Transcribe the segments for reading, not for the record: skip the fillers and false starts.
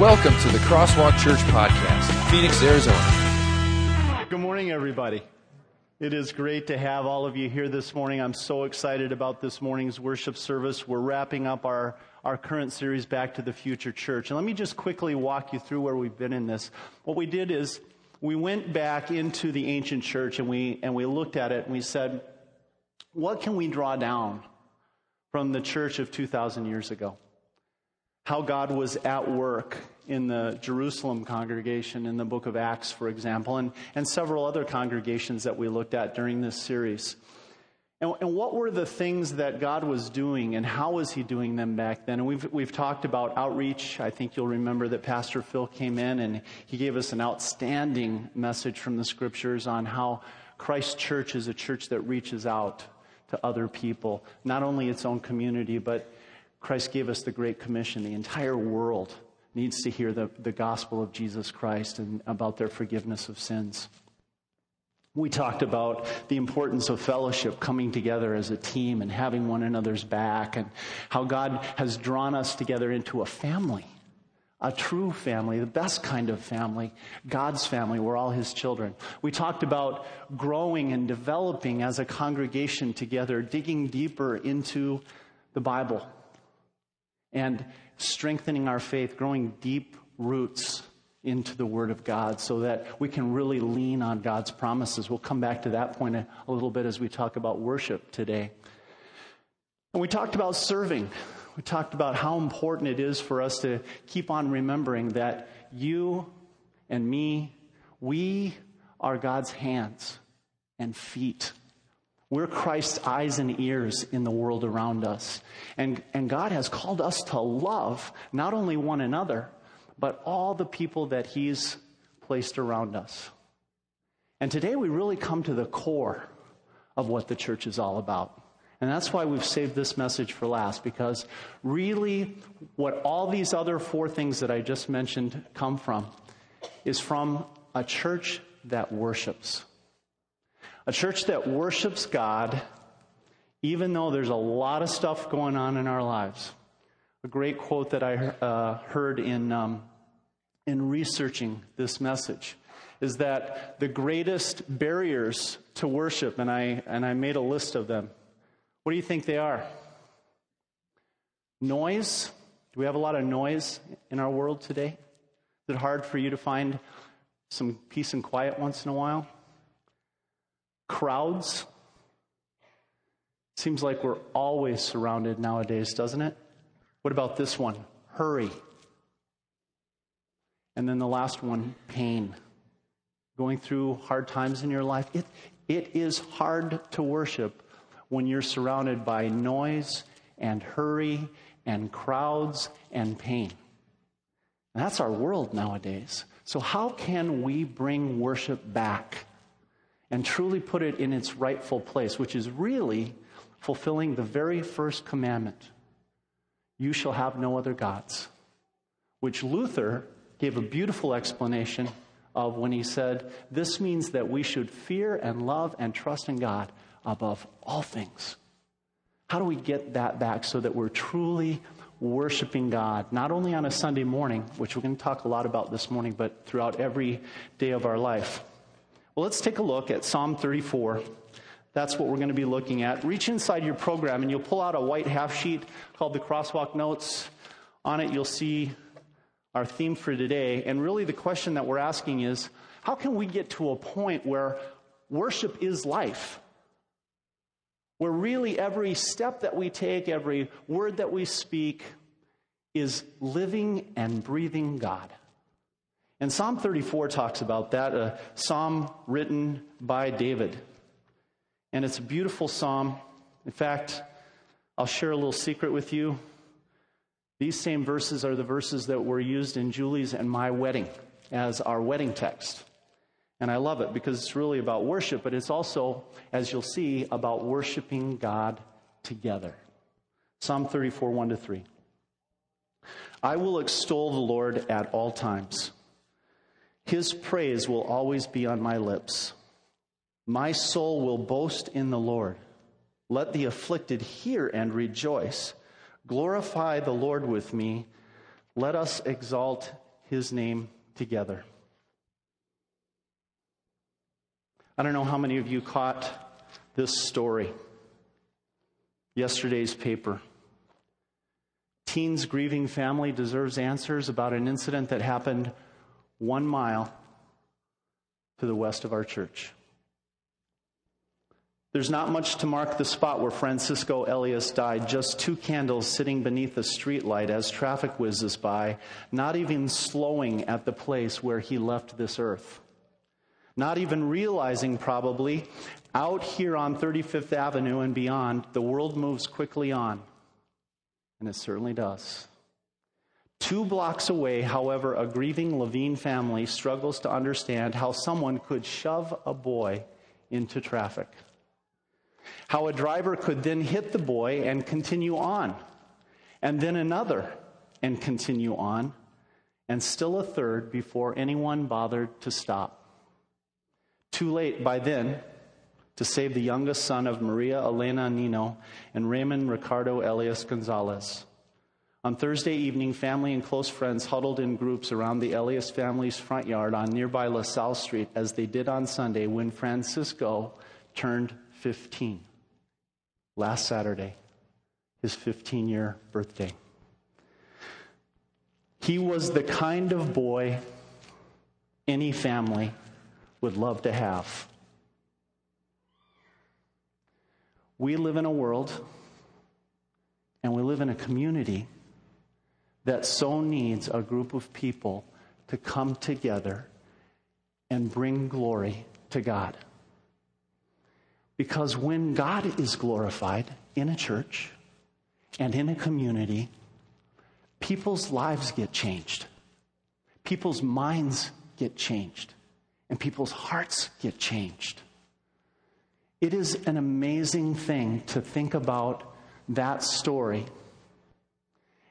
Welcome to the Crosswalk Church Podcast, Phoenix, Arizona. Good morning, everybody. It is great to have all of you here this morning. I'm so excited about this morning's worship service. We're wrapping up our current series, Back to the Future Church. And let me just quickly walk you through where we've been in this. What we did is we went back into the ancient church and we looked at it and we said, what can we draw down from the church of 2,000 years ago? How God was at work in the Jerusalem congregation in the Book of Acts, for example, and several other congregations that we looked at during this series. And what were the things that God was doing, and how was he doing them back then? And we've talked about outreach. I think you'll remember that Pastor Phil came in, and he gave us an outstanding message from the Scriptures on how Christ's church is a church that reaches out to other people, not only its own community, but Christ gave us the Great Commission. The entire world needs to hear the gospel of Jesus Christ and about their forgiveness of sins. We talked about the importance of fellowship, coming together as a team and having one another's back, and how God has drawn us together into a family, a true family, the best kind of family, God's family. We're all his children. We talked about growing and developing as a congregation together, digging deeper into the Bible and strengthening our faith, growing deep roots into the Word of God so that we can really lean on God's promises. We'll come back to that point a little bit as we talk about worship today. And we talked about serving. We talked about how important it is for us to keep on remembering that you and me, we are God's hands and feet. We're Christ's eyes and ears in the world around us. And God has called us to love not only one another, but all the people that he's placed around us. And today we really come to the core of what the church is all about. And that's why we've saved this message for last, because really what all these other four things that I just mentioned come from is from a church that worships. A church that worships God, even though there's a lot of stuff going on in our lives. A great quote that I heard in researching this message is that the greatest barriers to worship, and I made a list of them. What do you think they are? Noise. Do we have a lot of noise in our world today? Is it hard for you to find some peace and quiet once in a while? Crowds. Seems like we're always surrounded nowadays, doesn't it? What about this one? Hurry. And then the last one, pain. Going through hard times in your life. It is hard to worship when you're surrounded by noise and hurry and crowds and pain. And that's our world nowadays. So how can we bring worship back and truly put it in its rightful place, which is really fulfilling the very first commandment? You shall have no other gods, which Luther gave a beautiful explanation of when he said, this means that we should fear and love and trust in God above all things. How do we get that back so that we're truly worshiping God, not only on a Sunday morning, which we're going to talk a lot about this morning, but throughout every day of our life? Well, let's take a look at Psalm 34. That's what we're going to be looking at. Reach inside your program and you'll pull out a white half sheet called the Crosswalk Notes. On it, you'll see our theme for today. And really the question that we're asking is, how can we get to a point where worship is life? Where really every step that we take, every word that we speak is living and breathing God. And Psalm 34 talks about that, a psalm written by David. And it's a beautiful psalm. In fact, I'll share a little secret with you. These same verses are the verses that were used in Julie's and my wedding as our wedding text. And I love it because it's really about worship, but it's also, as you'll see, about worshiping God together. Psalm 34, 1-3. I will extol the Lord at all times. His praise will always be on my lips. My soul will boast in the Lord. Let the afflicted hear and rejoice. Glorify the Lord with me. Let us exalt his name together. I don't know how many of you caught this story. Yesterday's paper. Teen's grieving family deserves answers about an incident that happened 1 mile to the west of our church. There's not much to mark the spot where Francisco Elias died, just 2 candles sitting beneath a streetlight as traffic whizzes by, not even slowing at the place where he left this earth. Not even realizing, probably, out here on 35th Avenue and beyond, the world moves quickly on. And it certainly does. 2 blocks away, however, a grieving Levine family struggles to understand how someone could shove a boy into traffic. How a driver could then hit the boy and continue on. And then another and continue on. And still a third before anyone bothered to stop. Too late by then to save the youngest son of Maria Elena Nino and Raymond Ricardo Elias Gonzalez. On Thursday evening, family and close friends huddled in groups around the Elias family's front yard on nearby LaSalle Street as they did on Sunday when Francisco turned 15. Last Saturday, his 15-year birthday. He was the kind of boy any family would love to have. We live in a world, and we live in a community that so needs a group of people to come together and bring glory to God. Because when God is glorified in a church and in a community, people's lives get changed. People's minds get changed. And people's hearts get changed. It is an amazing thing to think about that story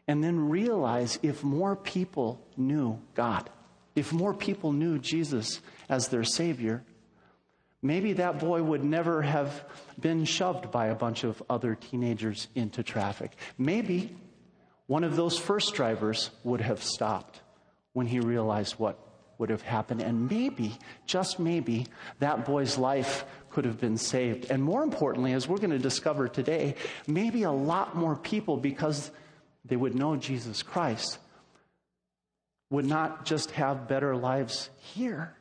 and then realize if more people knew God, if more people knew Jesus as their Savior, maybe that boy would never have been shoved by a bunch of other teenagers into traffic. Maybe one of those first drivers would have stopped when he realized what would have happened. And maybe, just maybe, that boy's life could have been saved. And more importantly, as we're going to discover today, maybe a lot more people, because they would know Jesus Christ, would not just have better lives here,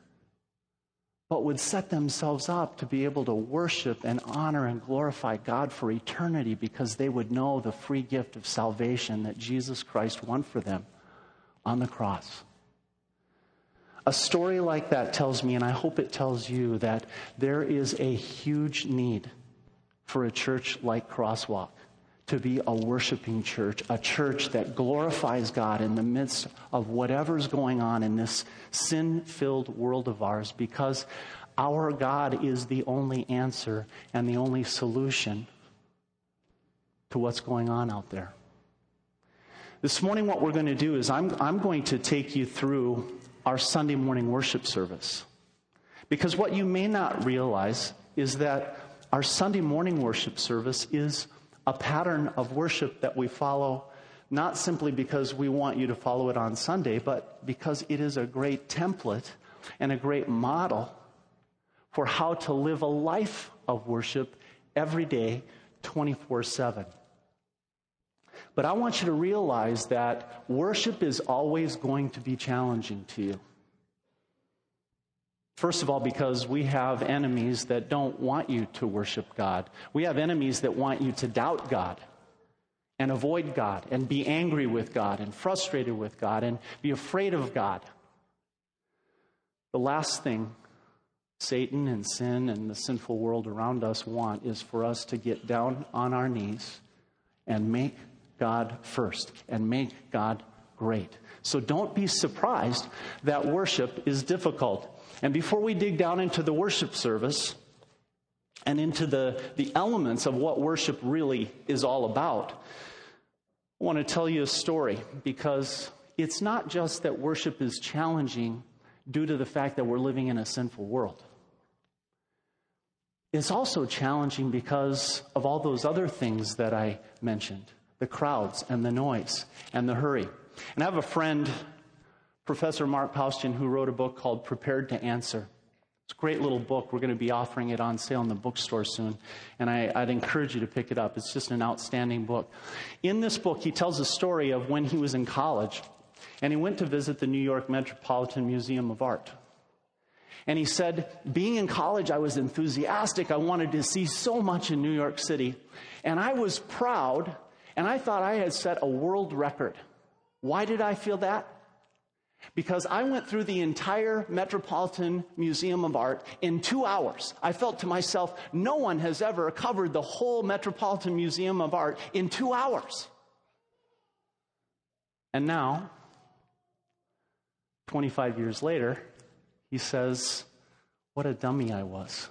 but would set themselves up to be able to worship and honor and glorify God for eternity, because they would know the free gift of salvation that Jesus Christ won for them on the cross. A story like that tells me, and I hope it tells you, that there is a huge need for a church like Crosswalk to be a worshiping church, a church that glorifies God in the midst of whatever's going on in this sin-filled world of ours, because our God is the only answer and the only solution to what's going on out there. This morning, what we're going to do is I'm going to take you through our Sunday morning worship service. Because what you may not realize is that our Sunday morning worship service is a pattern of worship that we follow, not simply because we want you to follow it on Sunday, but because it is a great template and a great model for how to live a life of worship every day, 24/7. But I want you to realize that worship is always going to be challenging to you. First of all, because we have enemies that don't want you to worship God. We have enemies that want you to doubt God and avoid God and be angry with God and frustrated with God and be afraid of God. The last thing Satan and sin and the sinful world around us want is for us to get down on our knees and make God first and make God great. So don't be surprised that worship is difficult. And before we dig down into the worship service and into the elements of what worship really is all about, I want to tell you a story, because it's not just that worship is challenging due to the fact that we're living in a sinful world. It's also challenging because of all those other things that I mentioned. The crowds and the noise and the hurry. And I have a friend Professor Mark Paustian, who wrote a book called Prepared to Answer. It's a great little book. We're going to be offering it on sale in the bookstore soon, and I'd encourage you to pick it up. It's just an outstanding book. In this book, he tells a story of when he was in college, and he went to visit the New York Metropolitan Museum of Art. And he said, being in college, I was enthusiastic. I wanted to see so much in New York City, and I was proud, and I thought I had set a world record. Why did I feel that? Because I went through the entire Metropolitan Museum of Art in 2 hours. I felt to myself, no one has ever covered the whole Metropolitan Museum of Art in 2 hours. And now, 25 years later, he says, what a dummy I was.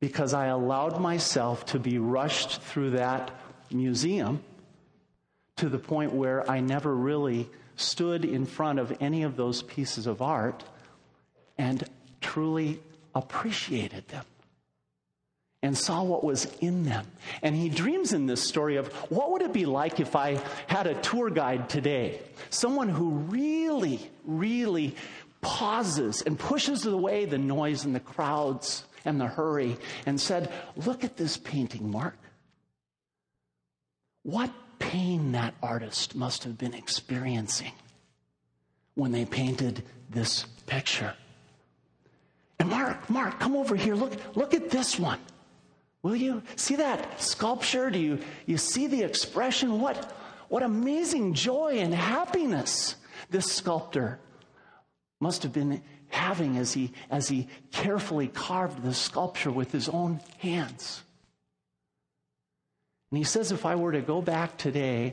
Because I allowed myself to be rushed through that museum to the point where I never really stood in front of any of those pieces of art and truly appreciated them and saw what was in them. And he dreams in this story of what would it be like if I had a tour guide today, someone who really, really pauses and pushes away the noise and the crowds and the hurry and said, look at this painting, Mark. What pain that artist must have been experiencing when they painted this picture. And Mark, come over here. Look at this one. Will you see that sculpture? Do you see the expression? What amazing joy and happiness this sculptor must have been having as he carefully carved this sculpture with his own hands. And he says, if I were to go back today,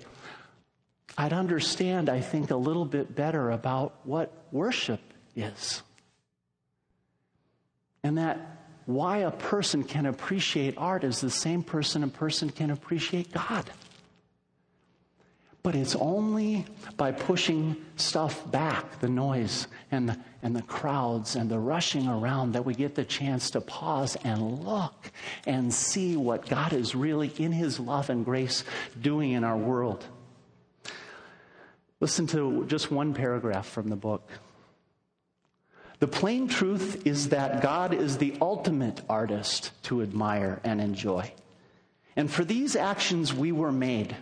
I'd understand, I think, a little bit better about what worship is. And that why a person can appreciate art is the same person a person can appreciate God. But it's only by pushing stuff back, the noise and the crowds and the rushing around, that we get the chance to pause and look and see what God is really in his love and grace doing in our world. Listen to just one paragraph from the book. The plain truth is that God is the ultimate artist to admire and enjoy. And for these actions we were made.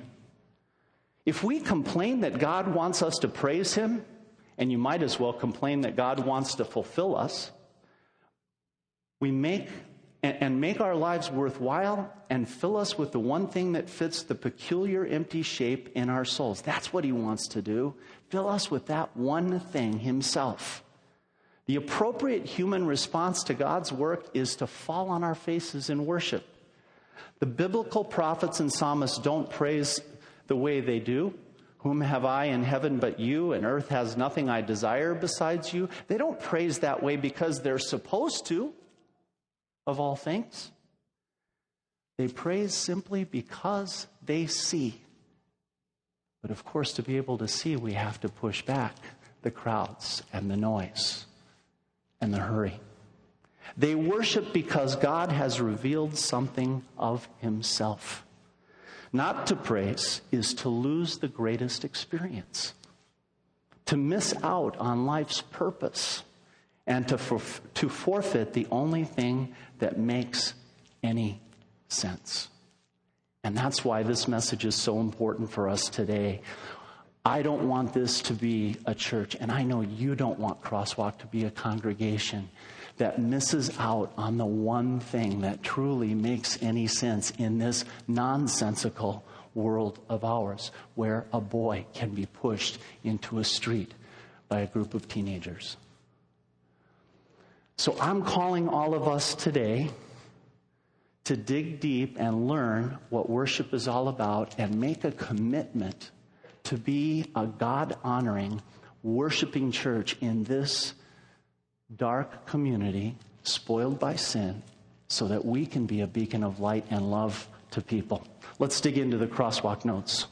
If we complain that God wants us to praise him, and you might as well complain that God wants to fulfill us, we make our lives worthwhile and fill us with the one thing that fits the peculiar empty shape in our souls. That's what he wants to do. Fill us with that one thing himself. The appropriate human response to God's work is to fall on our faces in worship. The biblical prophets and psalmists don't praise the way they do. Whom have I in heaven but you, and earth has nothing I desire besides you. They don't praise that way because they're supposed to, of all things. They praise simply because they see. But of course, to be able to see, we have to push back the crowds and the noise and the hurry. They worship because God has revealed something of himself. Not to praise is to lose the greatest experience, to miss out on life's purpose, and to forfeit the only thing that makes any sense. And that's why this message is so important for us today. I don't want this to be a church, and I know you don't want Crosswalk to be a congregation that misses out on the one thing that truly makes any sense in this nonsensical world of ours, where a boy can be pushed into a street by a group of teenagers. So I'm calling all of us today to dig deep and learn what worship is all about and make a commitment to be a God-honoring, worshiping church in this dark community spoiled by sin, so that we can be a beacon of light and love to people. Let's dig into the Crosswalk notes.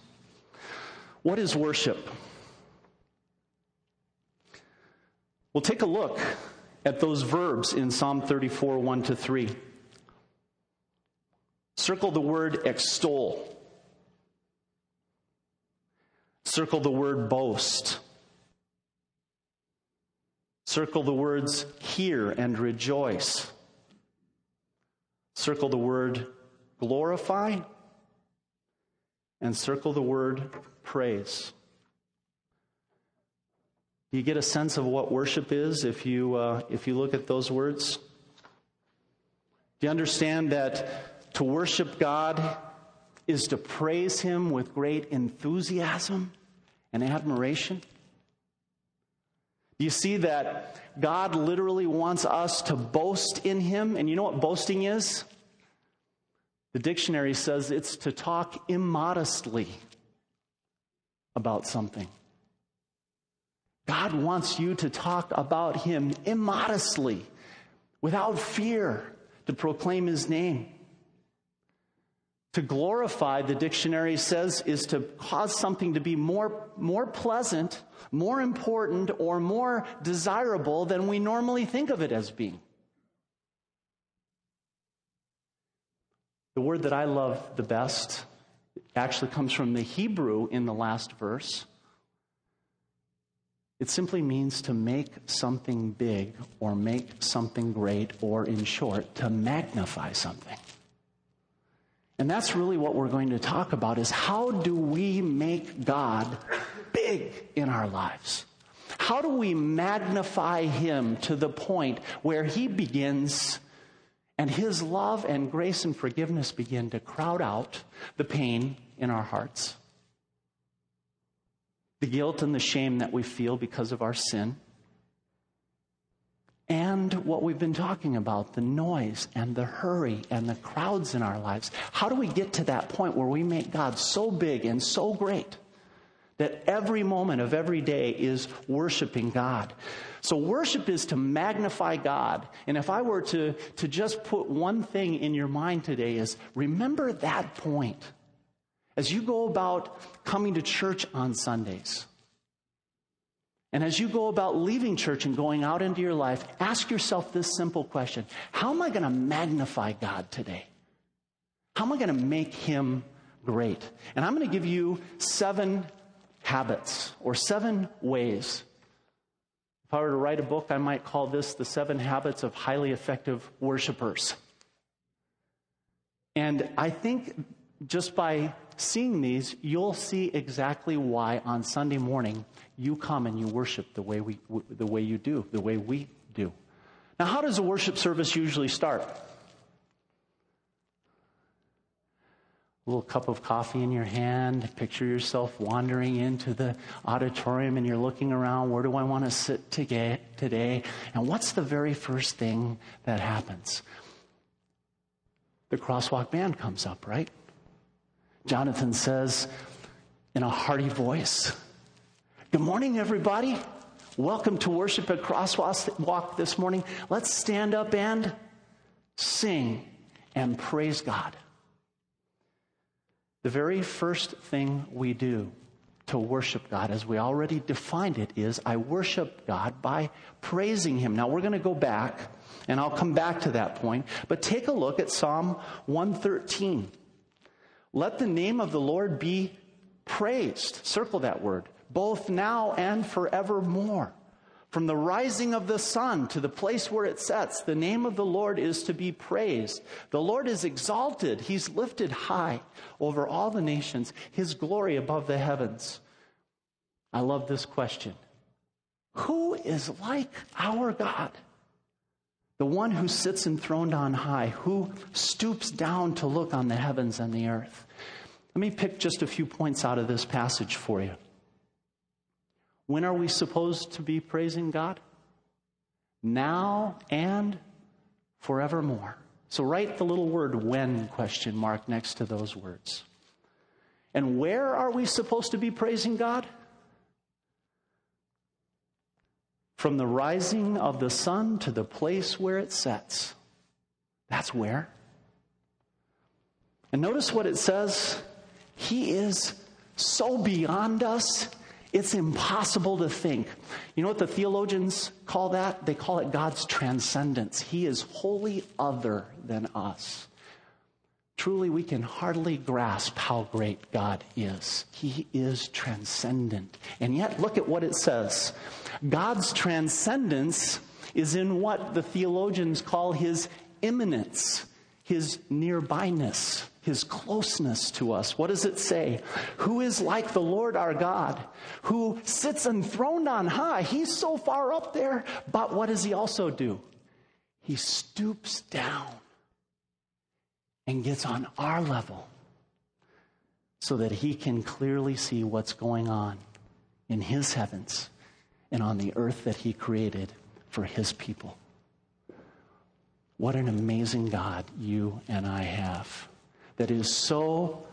What is worship? We'll take a look at those verbs in Psalm 34, 1-3. Circle the word extol. Circle the word boast. Circle the words hear and rejoice. Circle the word glorify. And circle the word praise. Do you get a sense of what worship is if you look at those words? Do you understand that to worship God is to praise Him with great enthusiasm and admiration? Do you see that God literally wants us to boast in Him? And you know what boasting is? The dictionary says it's to talk immodestly about something. God wants you to talk about Him immodestly, without fear, to proclaim His name. To glorify, the dictionary says, is to cause something to be more pleasant, more important, or more desirable than we normally think of it as being. The word that I love the best actually comes from the Hebrew in the last verse. It simply means to make something big or make something great, or in short, to magnify something. And that's really what we're going to talk about, is how do we make God big in our lives? How do we magnify Him to the point where He begins and His love and grace and forgiveness begin to crowd out the pain in our hearts? The guilt and the shame that we feel because of our sin. And what we've been talking about, the noise and the hurry and the crowds in our lives. How do we get to that point where we make God so big and so great that every moment of every day is worshiping God? So worship is to magnify God. And if I were to just put one thing in your mind today, is remember that point. As you go about coming to church on Sundays, and as you go about leaving church and going out into your life, ask yourself this simple question. How am I going to magnify God today? How am I going to make Him great? And I'm going to give you 7 habits or 7 ways. If I were to write a book, I might call this the 7 habits of highly effective worshipers. And I think just by seeing these, you'll see exactly why on Sunday morning you come and you worship the way we do. Now, how does a worship service usually start? A little cup of coffee in your hand. Picture yourself wandering into the auditorium and you're looking around. Where do I want to sit today? And what's the very first thing that happens? The Crosswalk band comes up, right? Jonathan says in a hearty voice, "Good morning, everybody. Welcome to worship at Crosswalk this morning. Let's stand up and sing and praise God." The very first thing we do to worship God, as we already defined it, is I worship God by praising Him. Now, we're going to go back, and I'll come back to that point, but take a look at Psalm 113. Let the name of the Lord be praised. Circle that word. Both now and forevermore. From the rising of the sun to the place where it sets, the name of the Lord is to be praised. The Lord is exalted. He's lifted high over all the nations. His glory above the heavens. I love this question. Who is like our God? The one who sits enthroned on high, who stoops down to look on the heavens and the earth. Let me pick just a few points out of this passage for you. When are we supposed to be praising God? Now and forevermore. So write the little word "when" question mark next to those words. And where are we supposed to be praising God? From the rising of the sun to the place where it sets. That's where. And notice what it says. He is so beyond us, it's impossible to think. You know what the theologians call that? They call it God's transcendence. He is wholly other than us. Truly, we can hardly grasp how great God is. He is transcendent. And yet, look at what it says. God's transcendence is in what the theologians call his imminence, his nearbyness, his closeness to us. What does it say? Who is like the Lord our God, who sits enthroned on high? He's so far up there, but what does he also do? He stoops down and gets on our level so that he can clearly see what's going on in his heavens and on the earth that he created for his people. What an amazing God you and I have, that is so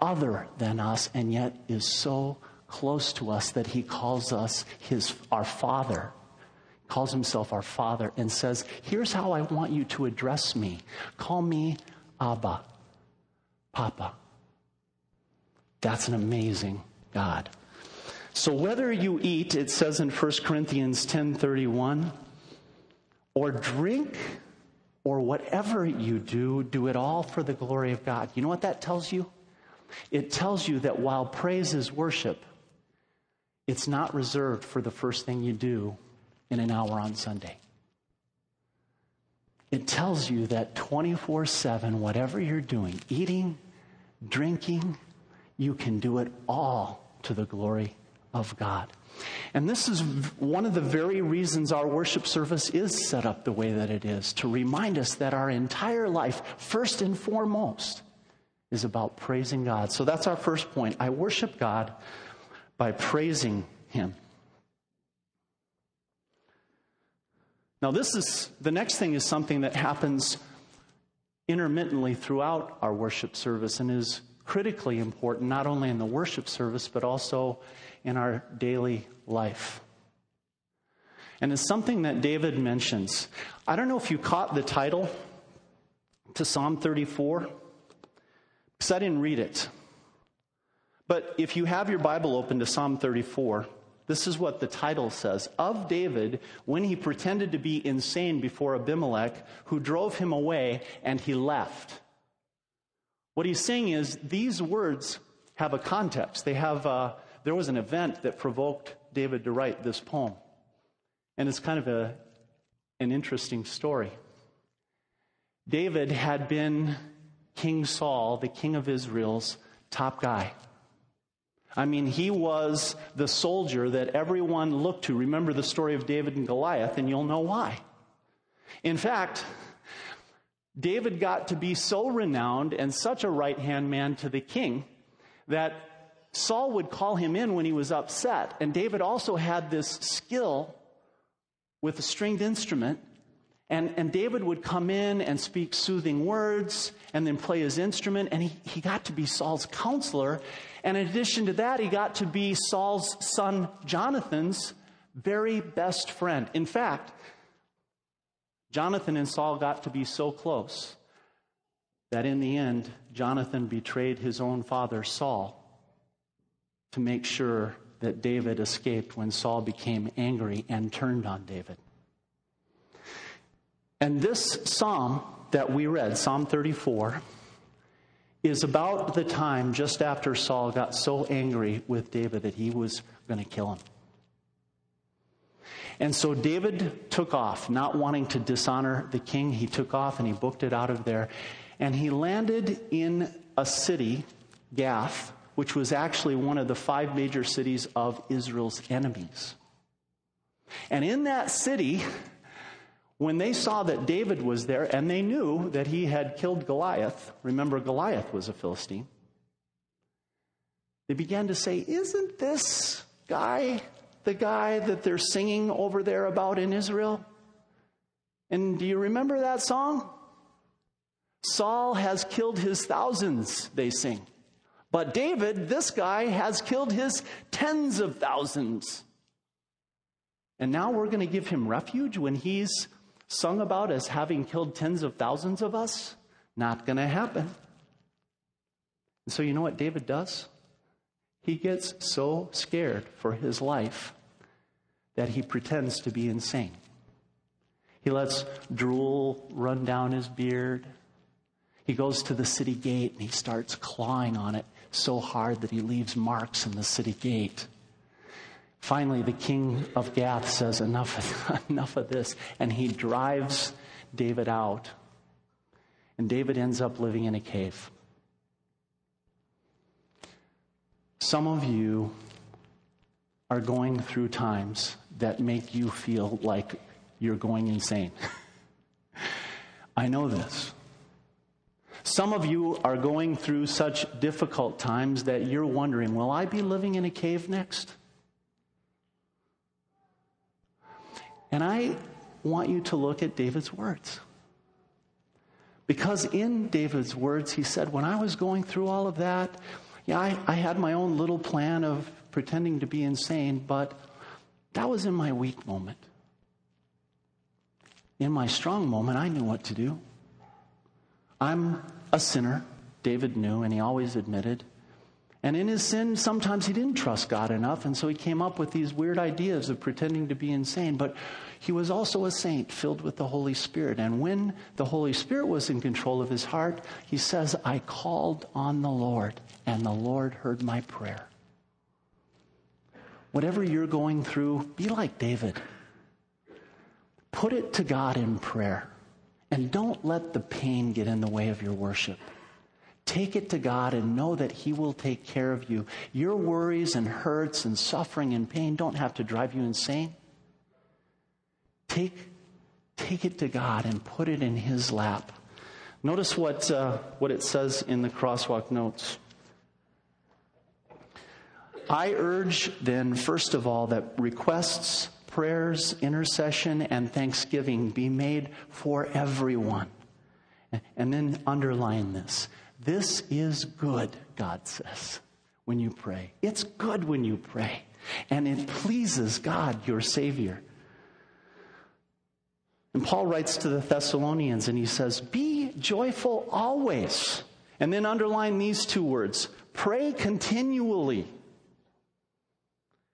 other than us and yet is so close to us that he calls us our Father, calls himself our Father, and says, here's how I want you to address me. Call me Abba, Papa. That's an amazing God. So whether you eat, it says in 1 Corinthians 10:31, or drink, or whatever you do, do it all for the glory of God. You know what that tells you? It tells you that while praise is worship, it's not reserved for the first thing you do in an hour on Sunday. It tells you that 24/7, whatever you're doing, eating, drinking, you can do it all to the glory of God. And this is one of the very reasons our worship service is set up the way that it is, to remind us that our entire life, first and foremost, is about praising God. So that's our first point. I worship God by praising him. Now, the next thing is something that happens intermittently throughout our worship service and is critically important, not only in the worship service, but also in our daily life. And it's something that David mentions. I don't know if you caught the title to Psalm 34, because I didn't read it. But if you have your Bible open to Psalm 34, this is what the title says. Of David, when he pretended to be insane before Abimelech, who drove him away, and he left. What he's saying is these words have a context. There was an event that provoked David to write this poem. And it's kind of an interesting story. David had been King Saul, the king of Israel's top guy. I mean, he was the soldier that everyone looked to. Remember the story of David and Goliath, and you'll know why. In fact, David got to be so renowned and such a right-hand man to the king that Saul would call him in when he was upset. And David also had this skill with a stringed instrument. And David would come in and speak soothing words and then play his instrument. And he got to be Saul's counselor. And in addition to that, he got to be Saul's son Jonathan's very best friend. In fact, Jonathan and Saul got to be so close that in the end, Jonathan betrayed his own father, Saul, to make sure that David escaped when Saul became angry and turned on David. And this psalm that we read, Psalm 34, is about the time just after Saul got so angry with David that he was going to kill him. And so David took off, not wanting to dishonor the king. He took off and he booked it out of there. And he landed in a city, Gath, which was actually one of the five major cities of Israel's enemies. And in that city, when they saw that David was there, and they knew that he had killed Goliath, remember Goliath was a Philistine, they began to say, isn't this guy the guy that they're singing over there about in Israel? And do you remember that song? Saul has killed his thousands, they sing. But David, this guy, has killed his tens of thousands. And now we're going to give him refuge when he's sung about as having killed tens of thousands of us? Not going to happen. And so you know what David does? He gets so scared for his life that he pretends to be insane. He lets drool run down his beard. He goes to the city gate and he starts clawing on it so hard that he leaves marks in the city gate. Finally, the king of Gath says, enough of this. And he drives David out. And David ends up living in a cave. Some of you are going through times that make you feel like you're going insane. I know this. Some of you are going through such difficult times that you're wondering, will I be living in a cave next? And I want you to look at David's words. Because in David's words, he said, when I was going through all of that, I had my own little plan of pretending to be insane, but that was in my weak moment. In my strong moment, I knew what to do. I'm a sinner, David knew, and he always admitted. And in his sin, sometimes he didn't trust God enough, and so he came up with these weird ideas of pretending to be insane. But he was also a saint filled with the Holy Spirit. And when the Holy Spirit was in control of his heart, he says, I called on the Lord, and the Lord heard my prayer. Whatever you're going through, be like David. Put it to God in prayer. And don't let the pain get in the way of your worship. Take it to God and know that He will take care of you. Your worries and hurts and suffering and pain don't have to drive you insane. Take it to God and put it in His lap. Notice what it says in the Crosswalk notes. I urge then, first of all, that requests, prayers, intercession, and thanksgiving be made for everyone. And then underline this. This is good, God says, when you pray. It's good when you pray. And it pleases God, your Savior. And Paul writes to the Thessalonians and he says, be joyful always. And then underline these two words. Pray continually.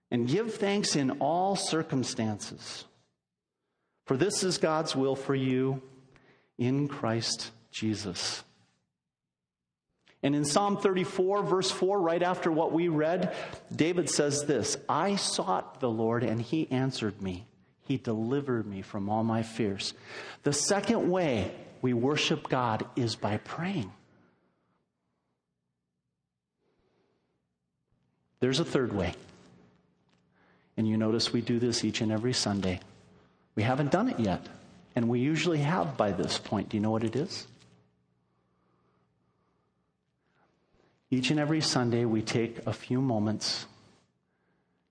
And give thanks in all circumstances. For this is God's will for you in Christ Jesus. And in Psalm 34, verse 4, right after what we read, David says this, I sought the Lord and He answered me. He delivered me from all my fears. The second way we worship God is by praying. There's a third way. And you notice we do this each and every Sunday. We haven't done it yet. And we usually have by this point. Do you know what it is? Each and every Sunday we take a few moments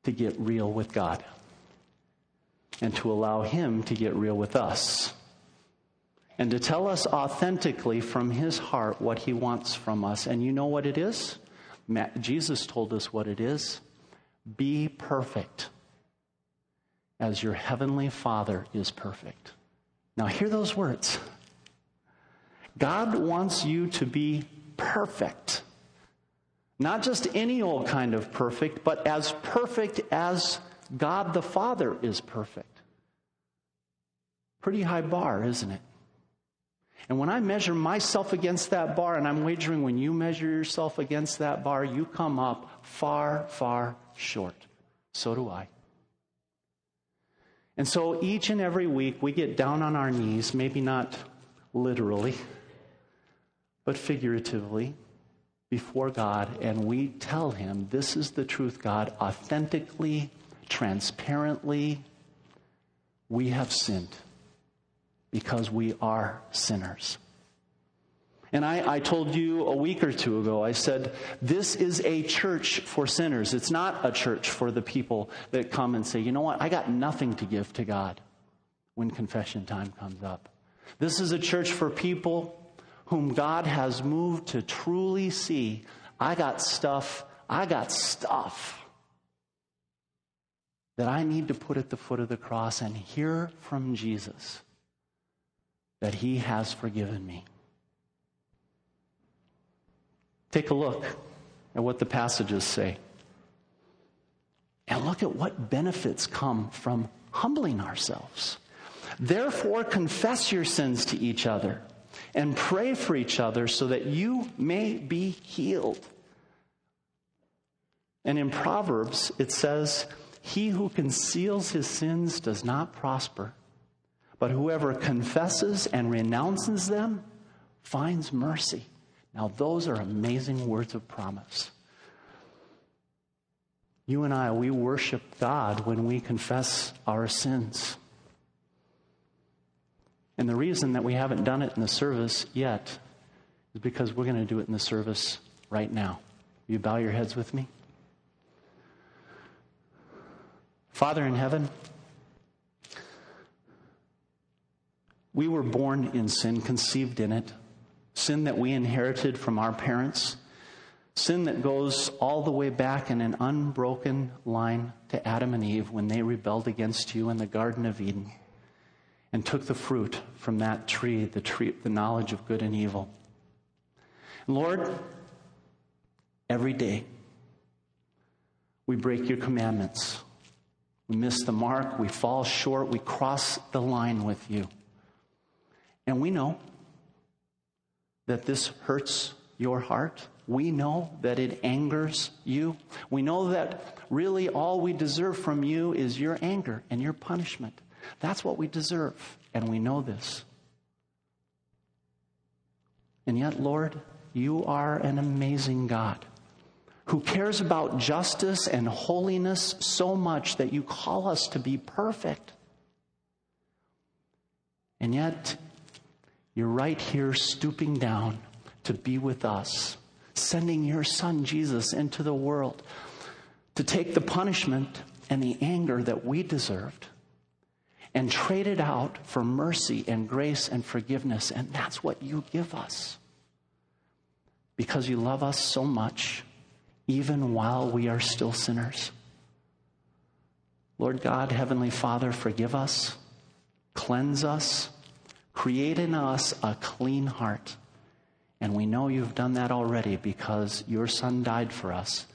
to get real with God. And to allow Him to get real with us. And to tell us authentically from His heart what He wants from us. And you know what it is? Jesus told us what it is. Be perfect. As your heavenly Father is perfect. Now hear those words. God wants you to be perfect. Not just any old kind of perfect, but as perfect as God the Father is perfect. Pretty high bar, isn't it? And when I measure myself against that bar, and I'm wagering when you measure yourself against that bar, you come up far, far short. So do I. And so each and every week we get down on our knees, maybe not literally, but figuratively, before God, and we tell Him, this is the truth, God, authentically, transparently, we have sinned because we are sinners. And I told you a week or two ago, I said, this is a church for sinners. It's not a church for the people that come and say, you know what, I got nothing to give to God when confession time comes up. This is a church for people whom God has moved to truly see, I got stuff that I need to put at the foot of the cross and hear from Jesus that He has forgiven me. Take a look at what the passages say. And look at what benefits come from humbling ourselves. Therefore, confess your sins to each other and pray for each other so that you may be healed. And in Proverbs, it says, he who conceals his sins does not prosper, but whoever confesses and renounces them finds mercy. Now, those are amazing words of promise. You and I, we worship God when we confess our sins. And the reason that we haven't done it in the service yet is because we're going to do it in the service right now. Will you bow your heads with me? Father in heaven, we were born in sin, conceived in it, sin that we inherited from our parents, sin that goes all the way back in an unbroken line to Adam and Eve when they rebelled against you in the Garden of Eden and took the fruit from that tree, the tree of the knowledge of good and evil. Lord, every day we break your commandments. We miss the mark, we fall short, we cross the line with you. And we know that this hurts your heart. We know that it angers you. We know that really all we deserve from you is your anger and your punishment. That's what we deserve, and we know this. And yet, Lord, you are an amazing God who cares about justice and holiness so much that you call us to be perfect. And yet, you're right here stooping down to be with us, sending your son Jesus into the world to take the punishment and the anger that we deserved and trade it out for mercy and grace and forgiveness. And that's what you give us because you love us so much, even while we are still sinners. Lord God, Heavenly Father, forgive us, cleanse us, create in us a clean heart. And we know you've done that already because your son died for us.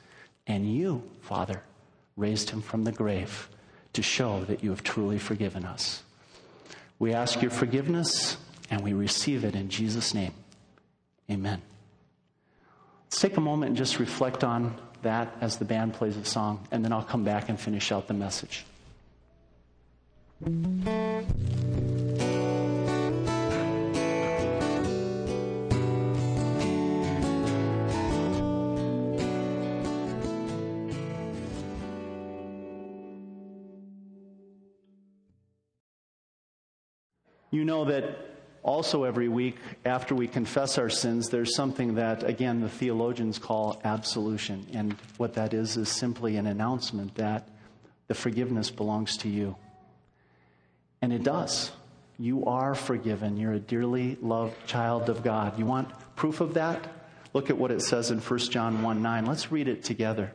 And you, Father, raised him from the grave to show that you have truly forgiven us. We ask your forgiveness and we receive it in Jesus' name. Amen. Let's take a moment and just reflect on that as the band plays a song, and then I'll come back and finish out the message. You know that also every week after we confess our sins, there's something that, again, the theologians call absolution. And what that is simply an announcement that the forgiveness belongs to you. And it does. You are forgiven. You're a dearly loved child of God. You want proof of that? Look at what it says in 1 John 1:9. Let's read it together.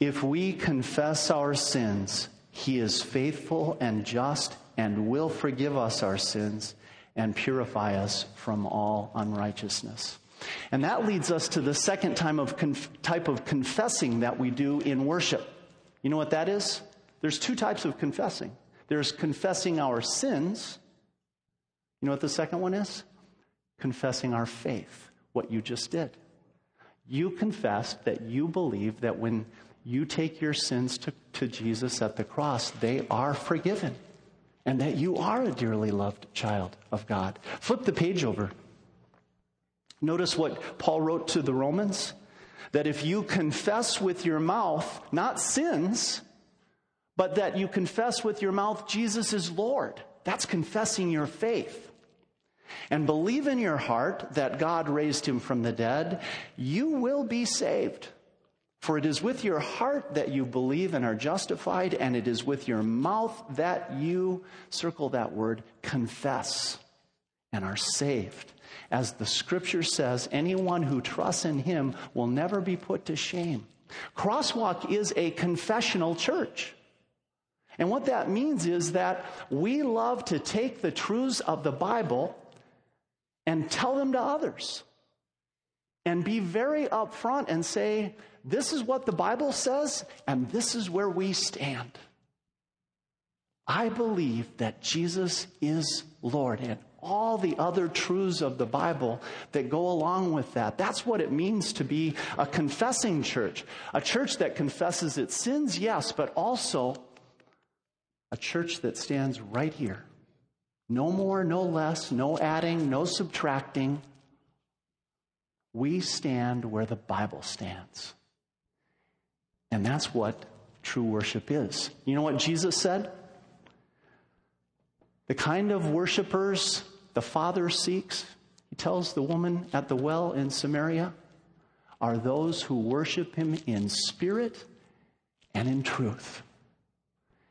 If we confess our sins, he is faithful and just and will forgive us our sins and purify us from all unrighteousness. And that leads us to the second type of confessing that we do in worship. You know what that is? There's two types of confessing. There's confessing our sins. You know what the second one is? Confessing our faith, what you just did. You confessed that you believe that when you take your sins to Jesus at the cross, they are forgiven. And that you are a dearly loved child of God. Flip the page over. Notice what Paul wrote to the Romans, that if you confess with your mouth, not sins, but that you confess with your mouth Jesus is Lord. That's confessing your faith. And believe in your heart that God raised him from the dead, you will be saved. For it is with your heart that you believe and are justified, and it is with your mouth that you, circle that word, confess and are saved. As the scripture says, anyone who trusts in him will never be put to shame. Crosswalk is a confessional church. And what that means is that we love to take the truths of the Bible and tell them to others. And be very upfront and say, this is what the Bible says, and this is where we stand. I believe that Jesus is Lord, and all the other truths of the Bible that go along with that. That's what it means to be a confessing church. A church that confesses its sins, yes, but also a church that stands right here. No more, no less, no adding, no subtracting. We stand where the Bible stands. And that's what true worship is. You know what Jesus said? The kind of worshipers the Father seeks, he tells the woman at the well in Samaria, are those who worship him in spirit and in truth.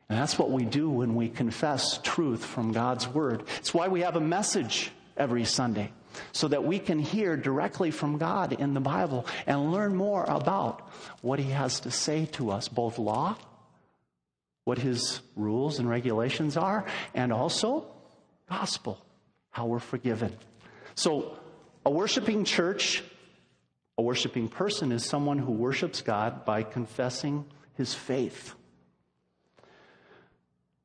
And that's what we do when we confess truth from God's word. It's why we have a message every Sunday, so that we can hear directly from God in the Bible and learn more about what he has to say to us, both law, what his rules and regulations are, and also gospel, how we're forgiven. So a worshiping church, a worshiping person is someone who worships God by confessing his faith.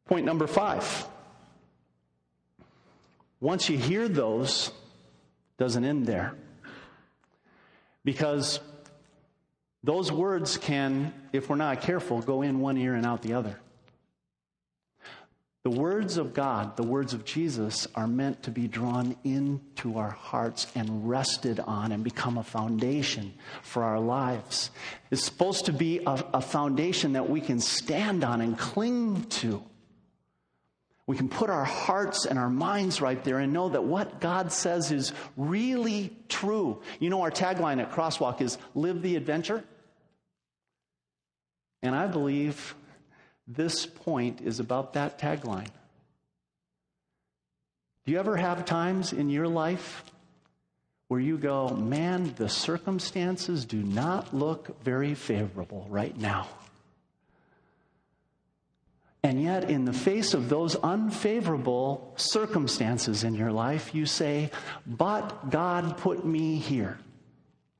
Point number 5. Once you hear those, it doesn't end there. Because those words can, if we're not careful, go in one ear and out the other. The words of God, the words of Jesus, are meant to be drawn into our hearts and rested on and become a foundation for our lives. It's supposed to be a foundation that we can stand on and cling to. We can put our hearts and our minds right there and know that what God says is really true. You know, our tagline at Crosswalk is, live the adventure. And I believe this point is about that tagline. Do you ever have times in your life where you go, man, the circumstances do not look very favorable right now? And yet, in the face of those unfavorable circumstances in your life, you say, but God put me here,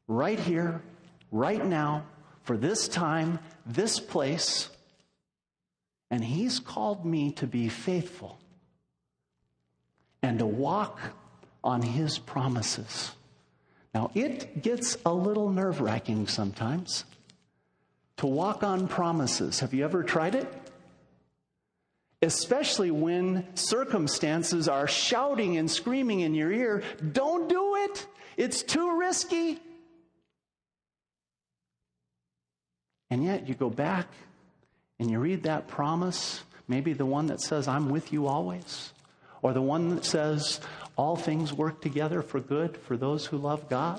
right now, for this time, this place, and he's called me to be faithful and to walk on his promises. Now, it gets a little nerve-wracking sometimes to walk on promises. Have you ever tried it? Especially when circumstances are shouting and screaming in your ear, don't do it. It's too risky. And yet you go back and you read that promise, maybe the one that says, I'm with you always, or the one that says, all things work together for good for those who love God,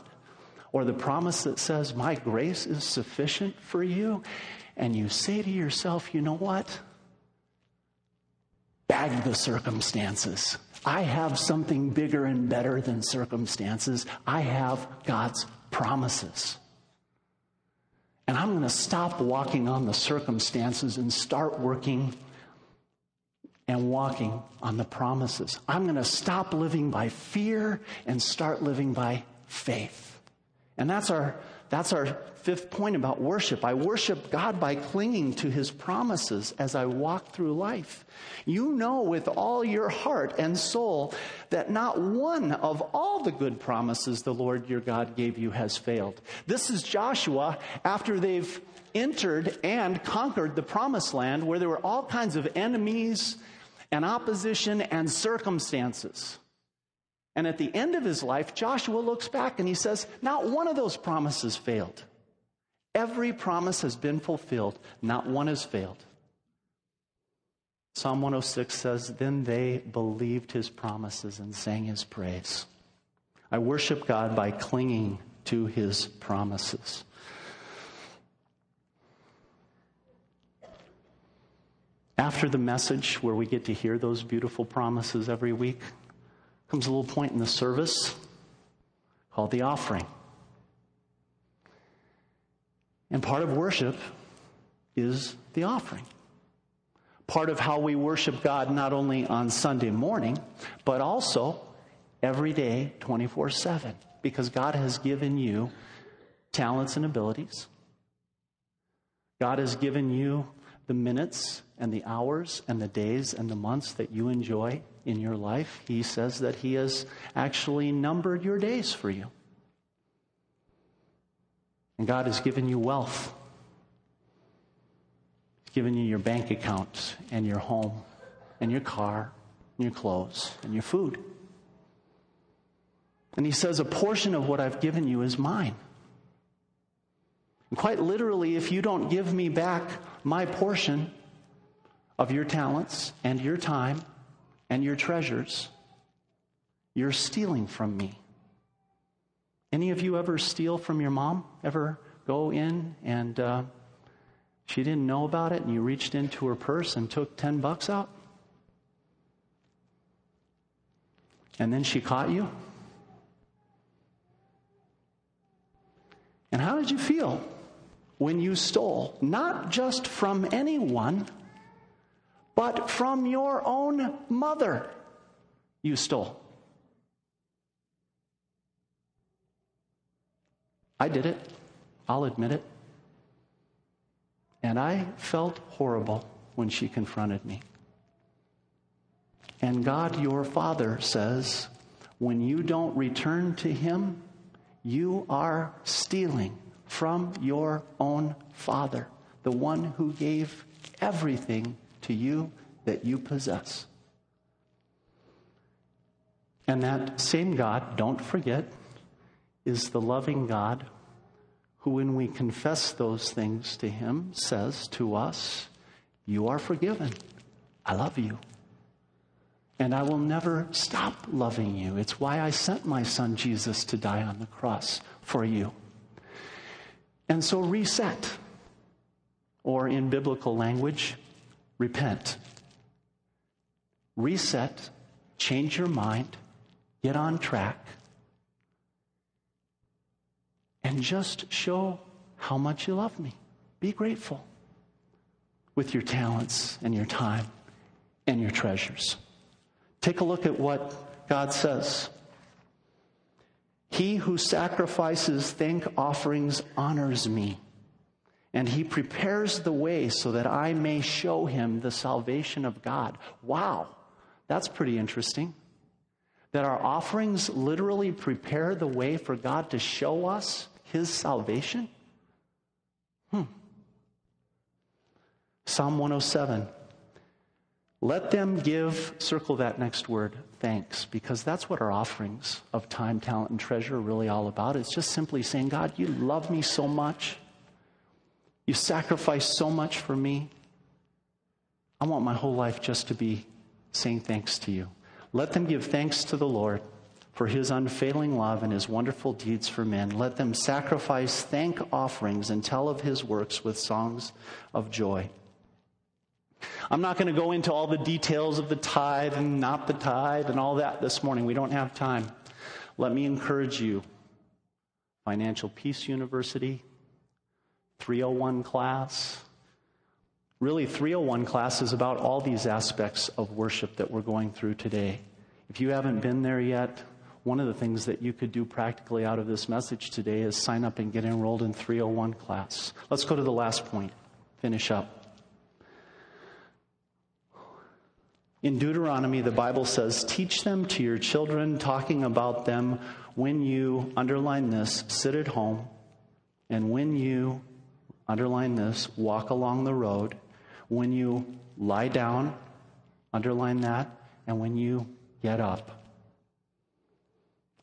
or the promise that says, my grace is sufficient for you. And you say to yourself, you know what? Bag the circumstances. I have something bigger and better than circumstances. I have God's promises. And I'm going to stop walking on the circumstances and start working and walking on the promises. I'm going to stop living by fear and start living by faith. And that's our fifth point about worship. I worship God by clinging to his promises as I walk through life. You know with all your heart and soul that not one of all the good promises the Lord your God gave you has failed. This is Joshua after they've entered and conquered the promised land where there were all kinds of enemies and opposition and circumstances. And at the end of his life, Joshua looks back and he says, not one of those promises failed. Every promise has been fulfilled. Not one has failed. Psalm 106 says, then they believed his promises and sang his praise. I worship God by clinging to his promises. After the message where we get to hear those beautiful promises every week, comes a little point in the service called the offering. And part of worship is the offering. Part of how we worship God not only on Sunday morning, but also every day, 24/7. Because God has given you talents and abilities. God has given you the minutes and the hours and the days and the months that you enjoy in your life. He says that he has actually numbered your days for you. And God has given you wealth. He's given you your bank account and your home and your car and your clothes and your food. And he says, a portion of what I've given you is mine. And quite literally, if you don't give me back my portion of your talents and your time and your treasures, you're stealing from me. Any of you ever steal from your mom? Ever go in and she didn't know about it and you reached into her purse and took $10 out? And then she caught you? And how did you feel when you stole? Not just from anyone, but from your own mother you stole. I did it. I'll admit it. And I felt horrible when she confronted me. And God, your Father, says, when you don't return to him, you are stealing from your own Father, the one who gave everything to you that you possess. And that same God, don't forget, is the loving God who, when we confess those things to him, says to us, you are forgiven. I love you. And I will never stop loving you. It's why I sent my son Jesus to die on the cross for you. And so reset, or in biblical language, repent. Reset, change your mind, get on track, and just show how much you love me. Be grateful with your talents and your time and your treasures. Take a look at what God says. He who sacrifices thank offerings honors me, and he prepares the way so that I may show him the salvation of God. Wow, that's pretty interesting. That our offerings literally prepare the way for God to show us his salvation? Psalm 107. Let them give, circle that next word, thanks, because that's what our offerings of time, talent, and treasure are really all about. It's just simply saying, God, you love me so much. You sacrificed so much for me. I want my whole life just to be saying thanks to you. Let them give thanks to the Lord for his unfailing love and his wonderful deeds for men. Let them sacrifice thank offerings and tell of his works with songs of joy. I'm not going to go into all the details of the tithe and not the tithe and all that this morning. We don't have time. Let me encourage you. Financial Peace University, 301 class. Really, 301 class is about all these aspects of worship that we're going through today. If you haven't been there yet, one of the things that you could do practically out of this message today is sign up and get enrolled in 301 class. Let's go to the last point. Finish up. In Deuteronomy, the Bible says, teach them to your children, talking about them when you, underline this, sit at home, and when you, underline this, walk along the road, when you lie down, underline that, and when you get up.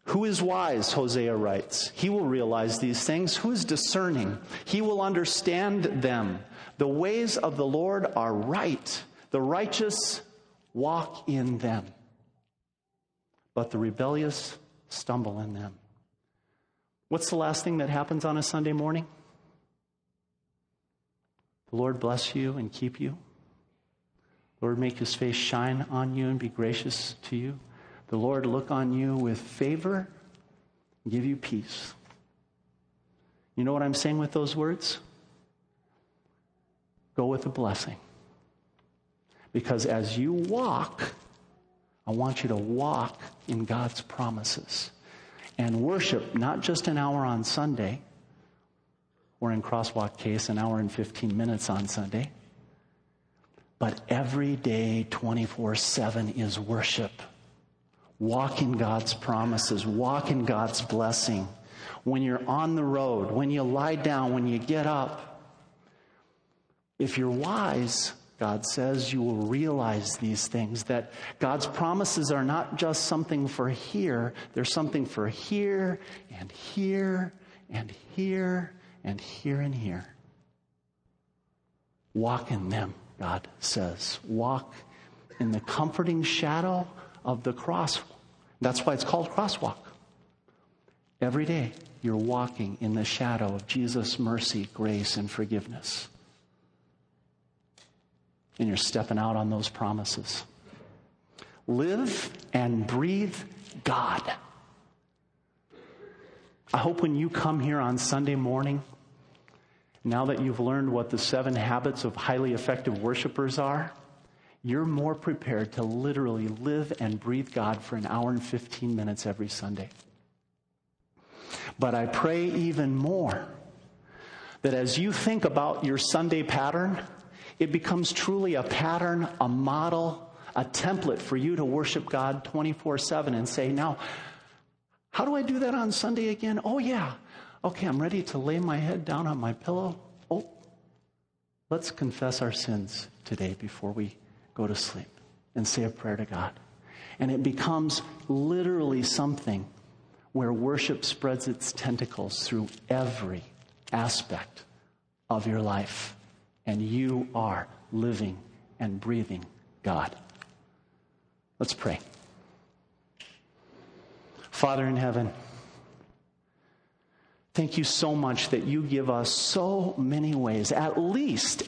Who is wise, Hosea writes? He will realize these things. Who is discerning? He will understand them. The ways of the Lord are right. The righteous walk in them, but the rebellious stumble in them. What's the last thing that happens on a Sunday morning? The Lord bless you and keep you. The Lord make his face shine on you and be gracious to you. The Lord look on you with favor and give you peace. You know what I'm saying with those words? Go with a blessing. Because as you walk, I want you to walk in God's promises and worship not just an hour on Sunday, or in Crosswalk case, an hour and 15 minutes on Sunday, But every day, 24/7, is worship. Walk in God's promises. Walk in God's blessing. When you're on the road, when you lie down, when you get up. If you're wise, God says, you will realize these things, that God's promises are not just something for here. They're something for here and here and here and here and here. Walk in them, God says. Walk in the comforting shadow of the cross. That's why it's called Crosswalk. Every day, you're walking in the shadow of Jesus' mercy, grace, and forgiveness. And you're stepping out on those promises. Live and breathe God. I hope when you come here on Sunday morning, now that you've learned what the 7 habits of highly effective worshipers are, you're more prepared to literally live and breathe God for an hour and 15 minutes every Sunday. But I pray even more that as you think about your Sunday pattern, it becomes truly a pattern, a model, a template for you to worship God 24/7 and say, now, how do I do that on Sunday again? Oh, yeah. Okay, I'm ready to lay my head down on my pillow. Oh, let's confess our sins today before we go to sleep and say a prayer to God. And it becomes literally something where worship spreads its tentacles through every aspect of your life. And you are living and breathing God. Let's pray. Father in heaven, thank you so much that you give us so many ways, at least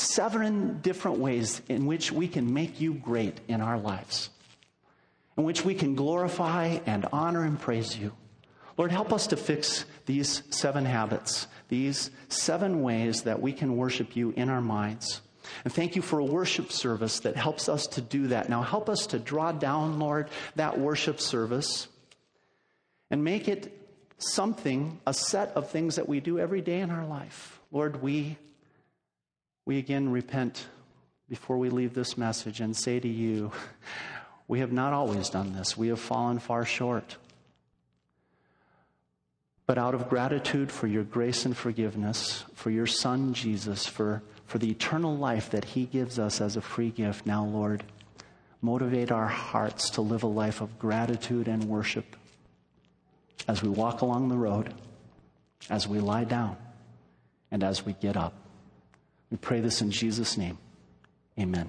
7 different ways in which we can make you great in our lives, in which we can glorify and honor and praise you. Lord, help us to fix these 7 habits, these 7 ways that we can worship you in our minds. And thank you for a worship service that helps us to do that. Now help us to draw down, Lord, that worship service and make it something, a set of things that we do every day in our life. Lord, we again repent before we leave this message and say to you, we have not always done this. We have fallen far short. But out of gratitude for your grace and forgiveness, for your Son, Jesus, for the eternal life that he gives us as a free gift, now, Lord, motivate our hearts to live a life of gratitude and worship as we walk along the road, as we lie down, and as we get up. We pray this in Jesus' name. Amen.